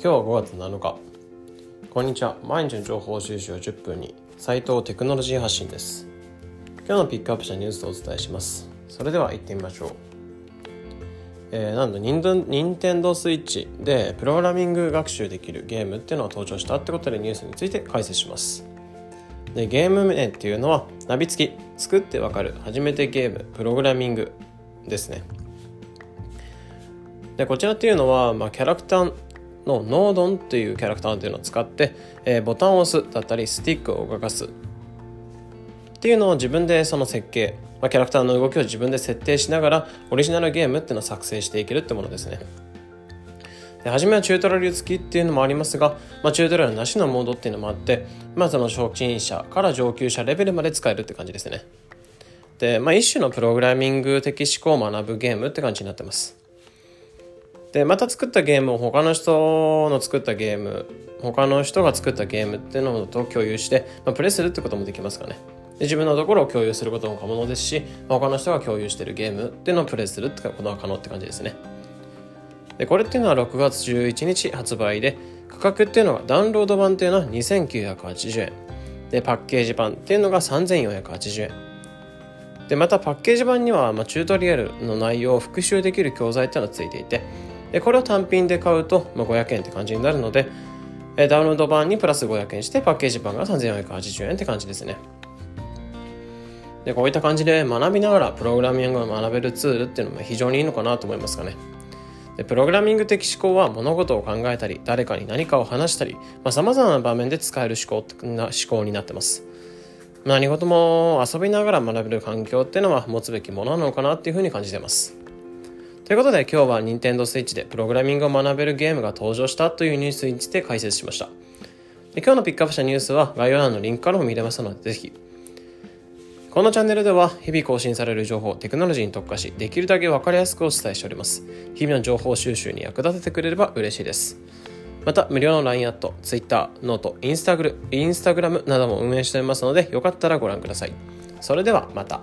今日は5月7日。こんにちは。毎日の情報収集を10分に、斉藤テクノロジー発信です。今日のピックアップしたニュースをお伝えします。それでは行ってみましょう。なんと Nintendo Switch でプログラミング学習できるゲームっていうのが登場したってことでニュースについて解説します。でゲーム名っていうのはナビ付き、作ってわかる、初めてゲーム、プログラミングですね。でこちらっていうのは、キャラクターのノードンっていうキャラクターっていうのを使って、ボタンを押すだったりスティックを動かすっていうのを自分でその設計、キャラクターの動きを自分で設定しながらオリジナルゲームっていうのを作成していけるってものですね。で初めはチュートラル付きっていうのもありますが、チュートラルなしのモードっていうのもあって、その初心者から上級者レベルまで使えるって感じですね。で、一種のプログラミング的思考を学ぶゲームって感じになってます。でまた作ったゲームを他の人が作ったゲームっていうのと共有して、プレイするってこともできますからね。で自分のところを共有することも可能ですし、他の人が共有しているゲームっていうのをプレイするってことが可能って感じですね。でこれっていうのは6月11日発売で、価格っていうのがダウンロード版っていうのは2980円で、パッケージ版っていうのが3480円で、またパッケージ版には、チュートリアルの内容を復習できる教材っていうのがついていて、でこれを単品で買うと、500円って感じになるので、ダウンロード版にプラス500円してパッケージ版が3480円って感じですね。でこういった感じで学びながらプログラミングを学べるツールっていうのも非常にいいのかなと思いますかね。でプログラミング的思考は物事を考えたり、誰かに何かを話したり、様々な場面で使える思考になってます。何事も遊びながら学べる環境っていうのは持つべきものなのかなっていうふうに感じてます。ということで今日は Nintendo Switch でプログラミングを学べるゲームが登場したというニュースについて解説しました。で今日のピックアップしたニュースは概要欄のリンクからも見れますので、ぜひこのチャンネルでは日々更新される情報、テクノロジーに特化し、できるだけ分かりやすくお伝えしております。日々の情報収集に役立ててくれれば嬉しいです。また無料の LINE アット、Twitter、ノート、Instagram なども運営しておりますので、よかったらご覧ください。それではまた。